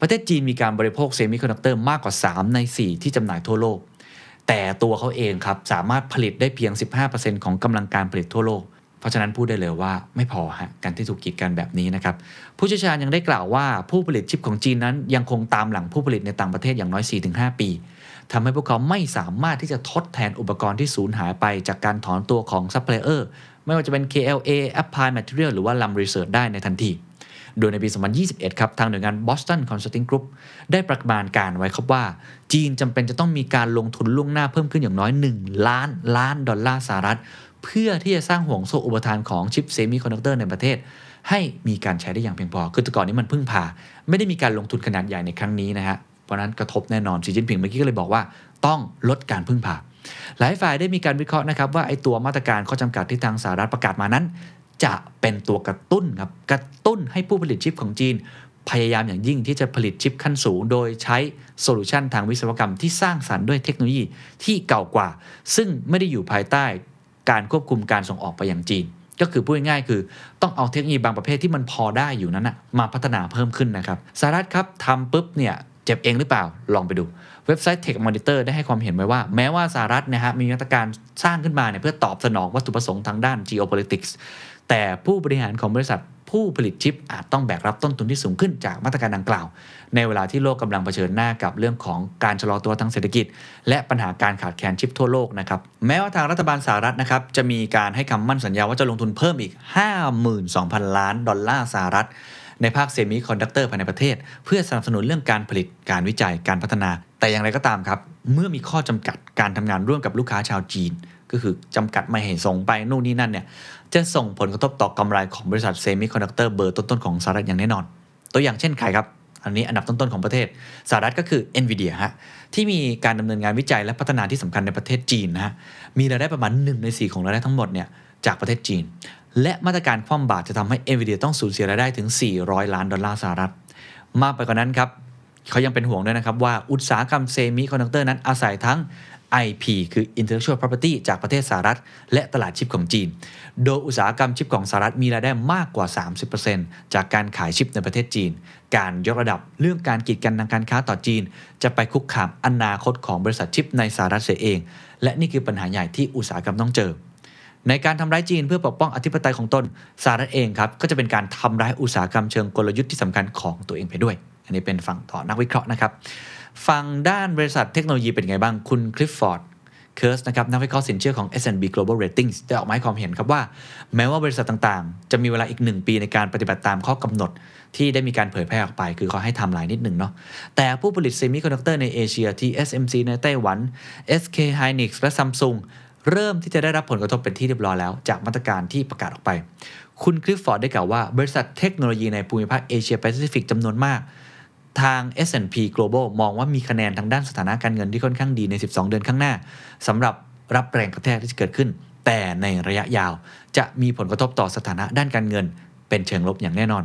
ประเทศจีนมีการบริโภคเซมิคอนดักเตอร์มากกว่า3ใน4ที่จำหน่ายทั่วโลกแต่ตัวเขาเองครับสามารถผลิตได้เพียง 15% ของกำลังการผลิตทั่วโลกเพราะฉะนั้นพูดได้เลยว่าไม่พอฮะการที่ถูกกีดกันแบบนี้นะครับผู้เชี่ยวชาญยังได้กล่าวว่าผู้ผลิตชิปของจีนนั้นยังคงตามหลังผู้ผลิตในต่างประเทศอย่างน้อย 4-5 ปีทำให้พวกเขาไม่สามารถที่จะทดแทนอุปกรณ์ที่สูญหายไปจากการถอนตัวของซัพพลายเออร์ไม่ว่าจะเป็น KLA Applied Materials หรือว่า Lam Research ได้ในทันทีโดยในปี 2021 ครับทางหน่วยงาน Boston Consulting Group ได้ประมาณการไว้ครับว่าจีนจำเป็นจะต้องมีการลงทุนล่วงหน้าเพิ่มขึ้นอย่างน้อย$1 ล้านสหรัฐเพื่อที่จะสร้างห่วงโซ่อุปทานของชิปเซมิคอนดักเตอร์ในประเทศให้มีการใช้ได้อย่างเพียงพอคือแต่ก่อนนี้มันพึ่งพาไม่ได้มีการลงทุนขนาดใหญ่ในครั้งนี้นะฮะเพราะนั้นกระทบแน่นอนสีจิ้นผิงเมื่อกี้ก็เลยบอกว่าต้องลดการพึ่งพาหลายฝ่ายได้มีการวิเคราะห์นะครับว่าไอ้ตัวมาตรการข้อจำกัดที่ทางสหรัฐประกาศมานั้นจะเป็นตัวกระตุ้นครับกระตุ้นให้ผู้ผลิตชิปของจีน พยายามอย่างยิ่งที่จะผลิตชิปขั้นสูงโดยใช้โซลูชันทางวิศวกรรมที่สร้างสรรค์ด้วยเทคโนโลยีที่เก่ากว่าซึ่งไม่ได้อยู่ภายใต้การควบคุมการส่งออกไปยังจีนก็คือพูดง่ายๆคือต้องเอาเทคโนโลยีบางประเภทที่มันพอได้อยู่นั้นนะมาพัฒนาเพิ่มขึ้นนะครับสหรัฐครับทำปุ๊บเนี่ยเจ็บเองหรือเปล่าลองไปดูเว็บไซต์ Tech Monitor ได้ให้ความเห็นไว้ว่าแม้ว่าสหรัฐนะฮะมีมาตรการสร้างขึ้นมาเนี่ยเพื่อตอบสนองวัตถุประสงค์ทางด้าน geopolitics แต่ผู้บริหารของบริษัทผู้ผลิตชิปอาจต้องแบกรับต้นทุนที่สูงขึ้นจากมาตรการดังกล่าวในเวลาที่โลกกำลังเผชิญหน้ากับเรื่องของการชะลอตัวทางเศรษฐกิจและปัญหาการขาดแคลนชิปทั่วโลกนะครับแม้ว่าทางรัฐบาลสหรัฐนะครับจะมีการให้คำมั่นสัญญาว่าจะลงทุนเพิ่มอีก 52,000 ล้านดอลลาร์สหรัฐในภาคเซมิคอนดักเตอร์ภายในประเทศเพื่อสนับสนุนเรื่องการผลิตการวิจัยการพัฒนาแต่อย่างไรก็ตามครับเมื่อมีข้อจำกัดการทำงานร่วมกับลูกค้าชาวจีนก็คือจำกัดไม่ให้ส่งไปนู่นนี่นั่นเนี่ยจะส่งผลกระทบต่อกำไรของบริษัทเซมิคอนดักเตอร์เบอร์ต้นๆของสหรัฐอย่างแน่นอนตัวอย่างเช่นใครครับอันนี้อันดับต้นๆของประเทศสหรัฐก็คือ Nvidia ฮะที่มีการดำเนินงานวิจัยและพัฒนาที่สำคัญในประเทศจีนนะฮะมีรายได้ประมาณ1ใน4ของรายได้ทั้งหมดเนี่ยจากประเทศจีนและมาตรการคว่ำบาตรจะทำให้ Nvidia ต้องสูญเสียรายได้ถึง400ล้านดอลลาร์สหรัฐมากไปกว่านั้นครับเขายังเป็นห่วงด้วยนะครับว่าอุตสาหกรรมเซมิคอนดักเตอร์นั้นอาศัยทั้ง IP คือ Intellectual Property จากประเทศสหรัฐและตลาดชิปของจีนโดยอุตสาหกรรมชิปของสหรัฐมีรายได้มากกว่า 30% จากการขายชิปในประเทศจีนการยกระดับเรื่องการกีดกันทางการค้าต่อจีนจะไปคุกคามอนาคตของบริษัทชิปในสหรัฐเสียเองและนี่คือปัญหาใหญ่ที่อุตสาหกรรมต้องเจอในการทำร้ายจีนเพื่อปกป้องอธิปไตยของตนสหรัฐเองครับก็จะเป็นการทำร้ายอุตสาหกรรมเชิงกลยุทธ์ที่สำคัญของตัวเองไปด้วยอันนี้เป็นฝั่งต่อนักวิเคราะห์นะครับฝั่งด้านบริษัทเทคโนโลยีเป็นไงบ้างคุณคลิฟฟอร์ดเคิร์สนะครับนักวิเคราะห์สินเชื่อของ S&P Global Ratings ได้ออกมาให้ความเห็นครับว่าแม้ว่าบริษัทต่างๆจะมีเวลาอีก1ปีในการปฏิบัติตามข้อกำหนดที่ได้มีการเผยแพร่ออกไปคือเขาให้ไทม์ไลน์นิดหนึ่งเนาะแต่ผู้ผลิตเซมิคอนดักเตอร์ในเอเชีย TSMC ในไต้หวัน SK Hynix และ Samsungเริ่มที่จะได้รับผลกระทบเป็นที่เรียบร้อยแล้วจากมาตรการที่ประกาศออกไปคุณคลิฟฟอร์ดได้กล่าวว่าบริษัทเทคโนโลยีในภูมิภาคเอเชียแปซิฟิกจำนวนมากทาง S&P Global มองว่ามีคะแนนทางด้านสถานะการเงินที่ค่อนข้างดีใน12 เดือนข้างหน้าสำหรับรับแรงกระแทกที่จะเกิดขึ้นแต่ในระยะยาวจะมีผลกระทบต่อสถานะด้านการเงินเป็นเชิงลบอย่างแน่นอน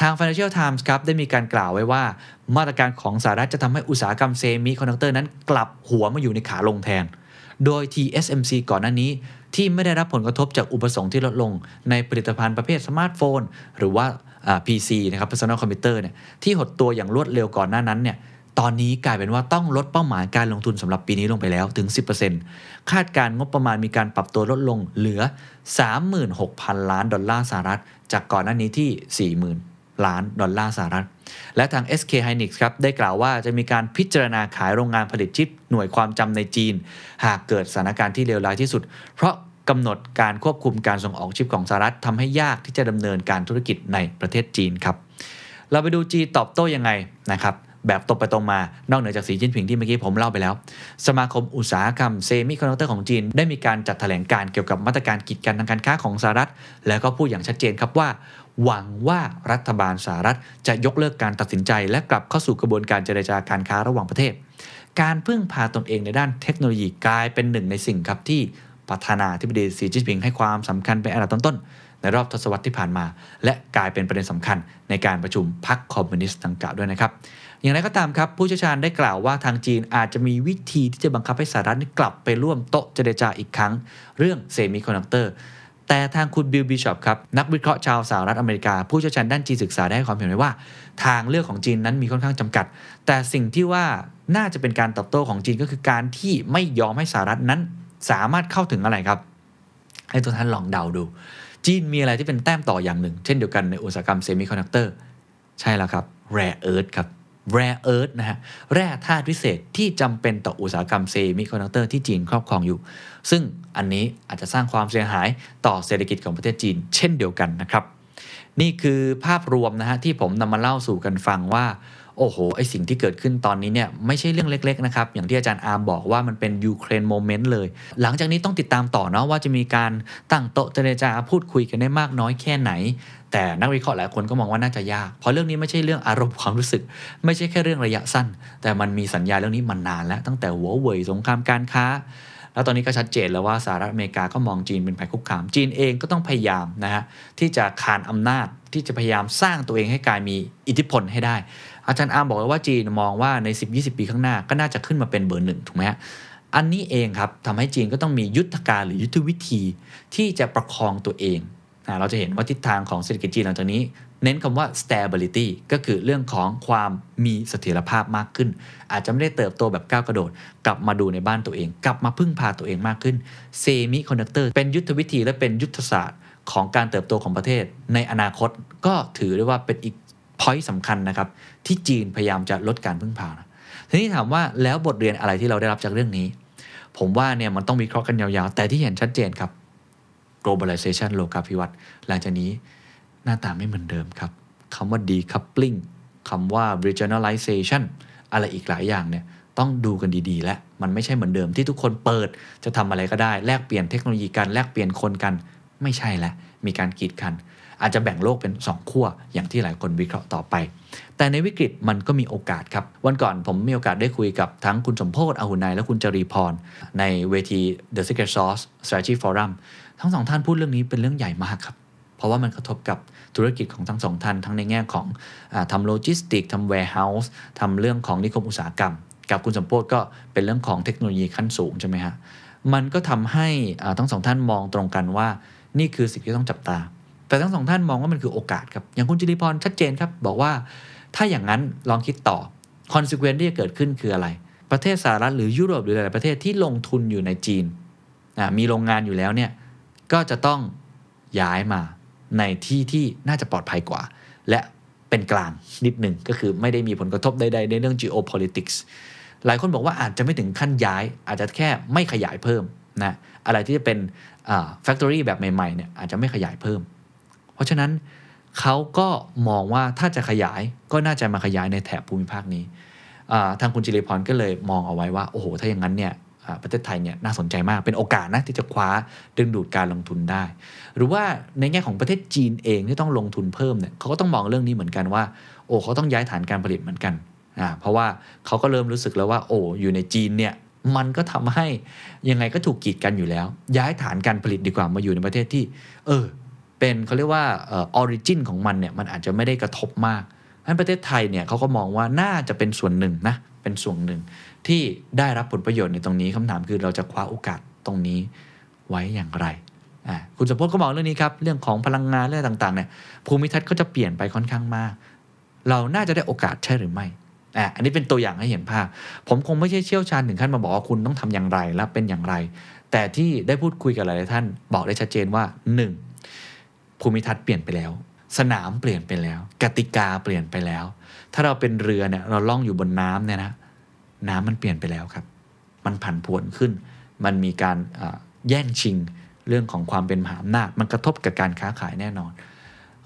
ทาง Financial Times ครับได้มีการกล่าวไว้ว่ามาตรการของสหรัฐจะทำให้อุตสาหกรรมเซมิคอนดักเตอร์นั้นกลับหัวมาอยู่ในขาลงแทนโดย TSMC ก่อนหน้านี้ที่ไม่ได้รับผลกระทบจากอุปสงค์ที่ลดลงในผลิตภัณฑ์ประเภทสมาร์ทโฟนหรือว่า PC นะครับ Personal Computer เนี่ยที่หดตัวอย่างรวดเร็วก่อนหน้านั้นเนี่ยตอนนี้กลายเป็นว่าต้องลดเป้าหมายการลงทุนสำหรับปีนี้ลงไปแล้วถึง 10% คาดการณ์งบประมาณมีการปรับตัวลดลงเหลือ 36,000 ล้านดอลลาร์สหรัฐจากก่อนหน้านี้ที่ 40,000 ล้านดอลลาร์สหรัฐและทาง SK Hynix ครับได้กล่าวว่าจะมีการพิจารณาขายโรงงานผลิตชิปหน่วยความจำในจีนหากเกิดสถานการณ์ที่เลวร้ายที่สุดเพราะกำหนดการควบคุมการส่งออกชิปของสหรัฐทำให้ยากที่จะดำเนินการธุรกิจในประเทศจีนครับเราไปดูจีนตอบโต้ยังไงนะครับแบบตรงไปตรงมานอกเหนือจากสีจิ้นผิงที่เมื่อกี้ผมเล่าไปแล้วสมาคมอุตสาหกรรมเซมิคอนดักเตอร์ของจีนได้มีการจัดแถลงการเกี่ยวกับมาตรการกีดกันทางการค้าของสหรัฐแล้วก็พูดอย่างชัดเจนครับว่าหวังว่ารัฐบาลสหรัฐจะยกเลิกการตัดสินใจและกลับเข้าสู่กระบวนการเจรจาการค้าระหว่างประเทศการพึ่งพาตนเองในด้านเทคโนโลยีกลายเป็นหนึ่งในสิ่งครับที่ประธานาธิบดีสีจิ้นผิงให้ความสำคัญเป็นอันดับต้นในรอบทศวรรษที่ผ่านมาและกลายเป็นประเด็นสำคัญในการประชุมพรรคคอมมิวนิสต์ดังกล่าวด้วยนะครับอย่างไรก็ตามครับผู้เชี่ยวชาญได้กล่าวว่าทางจีนอาจจะมีวิธีที่จะบังคับให้สหรัฐกลับไปร่วมโต๊ะเจรจาอีกครั้งเรื่องเซมิคอนดักเตอร์แต่ทางคุณบิลบิชอปครับนักวิเคราะห์ชาวสหรัฐอเมริกาผู้เชี่ยวชาญด้านจีนศึกษาได้ให้ความเห็นไว้ว่าทางเลือกของจีนนั้นมีค่อนข้างจำกัดแต่สิ่งที่ว่าน่าจะเป็นการตอบโต้ของจีนก็คือการที่ไม่ยอมให้สหรัฐนั้นสามารถเข้าถึงอะไรครับให้ทุกท่านลองเดาดูจีนมีอะไรที่เป็นแต้มต่ออย่างหนึ่งเช่นเดียวกันในอุตสาหกรรมเซมิคอนดักเตอร์ใช่แล้วครับแร่เอิร์ธครับแร่เอิร์ธนะฮะแร่ธาตุพิเศษที่จำเป็นต่ออุตสาหกรรมเซมิคอนดักเตอร์ที่จีนครอบครองอยู่ซึ่งอันนี้อาจจะสร้างความเสียหายต่อเศรษฐกิจของประเทศจีนเช่นเดียวกันนะครับนี่คือภาพรวมนะฮะที่ผมนำมาเล่าสู่กันฟังว่าโอ้โหไอสิ่งที่เกิดขึ้นตอนนี้เนี่ยไม่ใช่เรื่องเล็กๆนะครับอย่างที่อาจารย์อาร์มบอกว่ามันเป็นยูเครนโมเมนต์เลยหลังจากนี้ต้องติดตามต่อเนาะว่าจะมีการตั้งโต๊ะเจรจาพูดคุยกันได้มากน้อยแค่ไหนแต่นักวิเคราะห์หลายคนก็มองว่าน่าจะยากเพราะเรื่องนี้ไม่ใช่เรื่องอารมณ์ความรู้สึกไม่ใช่แค่เรื่องระยะสั้นแต่มันมีสัญญาเรื่องนี้มานานแล้วตั้งแต่Huaweiสงครามการค้า แล้วตอนนี้ก็ชัดเจนแล้วว่าสหรัฐอเมริกาก็มองจีนเป็นภัยคุกคามจีนเองก็ต้องพยายามนะฮะที่จะคานอำนาจที่จะพยายามสร้างตัวเองให้กลายมีอิทธิพลให้ได้อาจารย์อาร์มบอกว่าจีนมองว่าใน 10-20 ปีข้างหน้าก็น่าจะขึ้นมาเป็นเบอร์หนึ่งถูกไหมฮะอันนี้เองครับทำให้จีนก็ต้องมียุทธการหรือยุทธวิธีที่จะประคองตัวเองเราจะเห็นว่าทิศทางของเศรษฐกิจจีนหลังจากนี้เน้นคำว่า stability ก็คือเรื่องของความมีเสถียรภาพมากขึ้นอาจจะไม่ได้เติบโตแบบก้าวกระโดดกลับมาดูในบ้านตัวเองกลับมาพึ่งพาตัวเองมากขึ้น Semiconductor เป็นยุทธวิธีและเป็นยุทธศาสตร์ของการเติบโตของประเทศในอนาคตก็ถือได้ว่าเป็นอีก point สำคัญนะครับที่จีนพยายามจะลดการพึ่งพาทีนี้ถามว่าแล้วบทเรียนอะไรที่เราได้รับจากเรื่องนี้ผมว่าเนี่ยมันต้องวิเคราะห์กันยาวๆแต่ที่เห็นชัดเจนครับ globalization โลกาภิวัตน์หลังจากนี้หน้าตาไม่เหมือนเดิมครับคำว่า decoupling คำว่า regionalization อะไรอีกหลายอย่างเนี่ยต้องดูกันดีๆและมันไม่ใช่เหมือนเดิมที่ทุกคนเปิดจะทำอะไรก็ได้แลกเปลี่ยนเทคโนโลยีกันแลกเปลี่ยนคนกันไม่ใช่แล้วมีการกีดกันอาจจะแบ่งโลกเป็น2ขั้วอย่างที่หลายคนวิเคราะห์ต่อไปแต่ในวิกฤตมันก็มีโอกาสครับวันก่อนผมมีโอกาสได้คุยกับทั้งคุณสมโพธิ์อหุนายและคุณจรีพรในเวที The Secret Sauce Strategy Forum ทั้งสองท่านพูดเรื่องนี้เป็นเรื่องใหญ่มากครับเพราะว่ามันกระทบกับธุรกิจของทั้งสองท่านทั้งในแง่ของทำโลจิสติกทำ warehouse ทำเรื่องของนิคมอุตสาหกรรมกับคุณสมโพธิ์ก็เป็นเรื่องของเทคโนโลยีขั้นสูงใช่ไหมฮะมันก็ทำให้ทั้งสองท่านมองตรงกันว่านี่คือสิ่งที่ต้องจับตาแต่ทั้งสองท่านมองว่ามันคือโอกาสครับอย่างคุณจิริพรชัดเจนครับบอกว่าถ้าอย่างนั้นลองคิดต่อ consequence ที่จะเกิดขึ้นคืออะไรประเทศสหรัฐหรือยุโรปหรือหลายประเทศที่ลงทุนอยู่ในจีนมีโรงงานอยู่แล้วเนี่ยก็จะต้องย้ายมาในที่ที่น่าจะปลอดภัยกว่าและเป็นกลางนิดหนึ่งก็คือไม่ได้มีผลกระทบใดๆในเรื่อง geopolitics หลายคนบอกว่าอาจจะไม่ถึงขั้นย้ายอาจจะแค่ไม่ขยายเพิ่มนะอะไรที่จะเป็น factory แบบใหม่ๆเนี่ยอาจจะไม่ขยายเพิ่มเพราะฉะนั้นเขาก็มองว่าถ้าจะขยายก็น่าจะมาขยายในแถบภูมิภาคนี้ทางคุณจิริพรก็เลยมองเอาไว้ว่าโอ้โหถ้าอย่างนั้นเนี่ยประเทศไทยเนี่ยน่าสนใจมากเป็นโอกาสนะที่จะคว้าดึงดูดการลงทุนได้หรือว่าในแง่ของประเทศจีนเองที่ต้องลงทุนเพิ่มเนี่ยเขาก็ต้องมองเรื่องนี้เหมือนกันว่าโอ้เขาต้องย้ายฐานการผลิตเหมือนกันเพราะว่าเขาก็เริ่มรู้สึกแล้วว่าโอ้อยู่ในจีนเนี่ยมันก็ทำให้ยังไงก็ถูกกีดกันอยู่แล้วย้ายฐานการผลิตดีกว่ามาอยู่ในประเทศที่เป็นเขาเรียกว่าออริจินของมันเนี่ยมันอาจจะไม่ได้กระทบมากงั้นประเทศไทยเนี่ยเขาก็มองว่าน่าจะเป็นส่วนหนึ่งนะเป็นส่วนหนึ่งที่ได้รับผลประโยชน์ในตรงนี้คำถามคือเราจะคว้าโอกาสตรงนี้ไว้อย่างไรคุณสมพจน์ก็มองเรื่องนี้ครับเรื่องของพลังงานเรื่องต่างๆเนี่ยภูมิทัศน์ก็จะเปลี่ยนไปค่อนข้างมากเราน่าจะได้โอกาสใช่หรือไม่อันนี้เป็นตัวอย่างให้เห็นภาพผมคงไม่ใช่เชี่ยวชาญถึงขั้นมาบอกว่าคุณต้องทำอย่างไรและเป็นอย่างไรแต่ที่ได้พูดคุยกับหลายท่านบอกได้ชัดเจนว่า1ภูมิทัศน์เปลี่ยนไปแล้วสนามเปลี่ยนไปแล้วกติกาเปลี่ยนไปแล้วถ้าเราเป็นเรือเนี่ยเราล่องอยู่บนน้ำเนี่ยนะน้ำมันเปลี่ยนไปแล้วครับมันผันผวนขึ้นมันมีการแย่งชิงเรื่องของความเป็นมหาอำนาจมันกระทบกับการค้าขายแน่นอน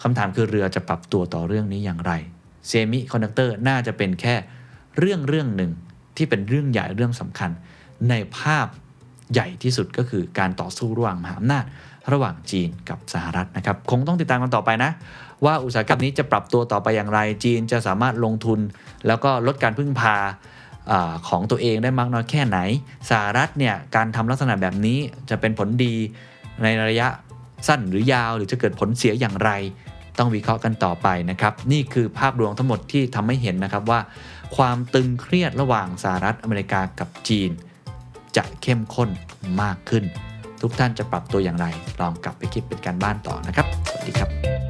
คำถามคือเรือจะปรับตัวต่อเรื่องนี้อย่างไรเซมิคอนดักเตอร์น่าจะเป็นแค่เรื่องหนึ่งที่เป็นเรื่องใหญ่เรื่องสำคัญในภาพใหญ่ที่สุดก็คือการต่อสู้ระหว่างมหาอำนาจระหว่างจีนกับสหรัฐนะครับคงต้องติดตามกันต่อไปนะว่าอุตสาหกรรมนี้จะปรับตัวต่อไปอย่างไรจีนจะสามารถลงทุนแล้วก็ลดการพึ่งพาของตัวเองได้มากน้อยแค่ไหนสหรัฐเนี่ยการทำลักษณะแบบนี้จะเป็นผลดีในระยะสั้นหรือยาวหรือจะเกิดผลเสียอย่างไรต้องวิเคราะห์กันต่อไปนะครับนี่คือภาพรวมทั้งหมดที่ทำให้เห็นนะครับว่าความตึงเครียดระหว่างสหรัฐอเมริกากับจีนจะเข้มข้นมากขึ้นทุกท่านจะปรับตัวอย่างไรลองกลับไปคิดเป็นการบ้านต่อนะครับสวัสดีครับ